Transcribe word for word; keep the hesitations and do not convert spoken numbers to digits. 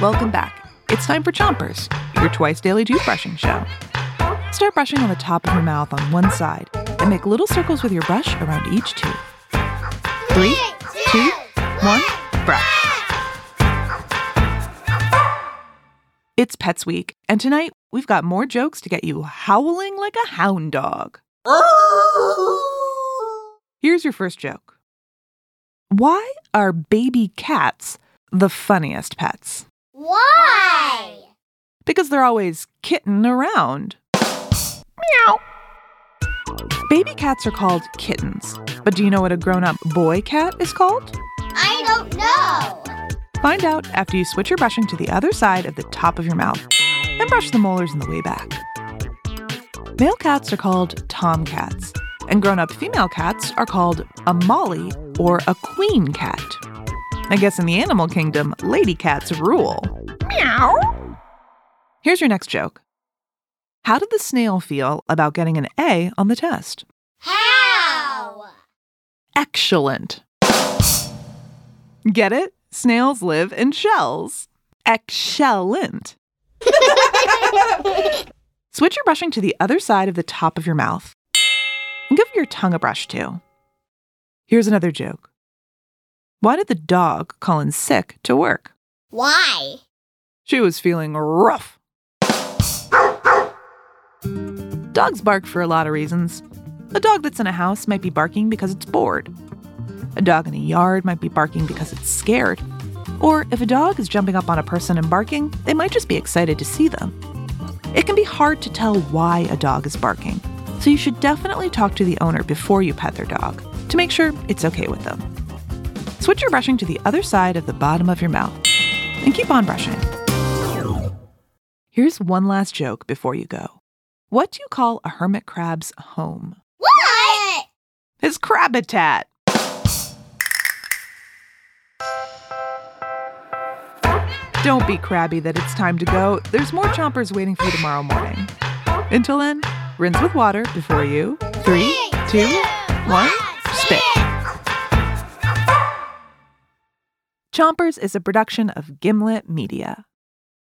Welcome back. It's time for Chompers, your twice-daily toothbrushing show. Start brushing on the top of your mouth on one side and make little circles with your brush around each tooth. Three, two, one, brush. It's Pets Week, and tonight we've got more jokes to get you howling like a hound dog. Here's your first joke. Why are baby cats the funniest pets? Why? Because they're always kitting around. Meow. Baby cats are called kittens, but do you know what a grown-up boy cat is called? I don't know. Find out after you switch your brushing to the other side of the top of your mouth and brush the molars on the way back. Male cats are called tomcats, and grown-up female cats are called a molly or a queen cat. I guess in the animal kingdom, lady cats rule. Meow. Here's your next joke. How did the snail feel about getting an A on the test? How? Excellent. Get it? Snails live in shells. Excellent. Switch your brushing to the other side of the top of your mouth. And give your tongue a brush, too. Here's another joke. Why did the dog call in sick to work? Why? She was feeling rough. Dogs bark for a lot of reasons. A dog that's in a house might be barking because it's bored. A dog in a yard might be barking because it's scared. Or if a dog is jumping up on a person and barking, they might just be excited to see them. It can be hard to tell why a dog is barking, so you should definitely talk to the owner before you pet their dog to make sure it's okay with them. Switch your brushing to the other side of the bottom of your mouth and keep on brushing. Here's one last joke before you go. What do you call a hermit crab's home? What? His crab habitat. Don't be crabby that it's time to go. There's more Chompers waiting for you tomorrow morning. Until then, rinse with water before you. Three, two, one, spit. Chompers is a production of Gimlet Media.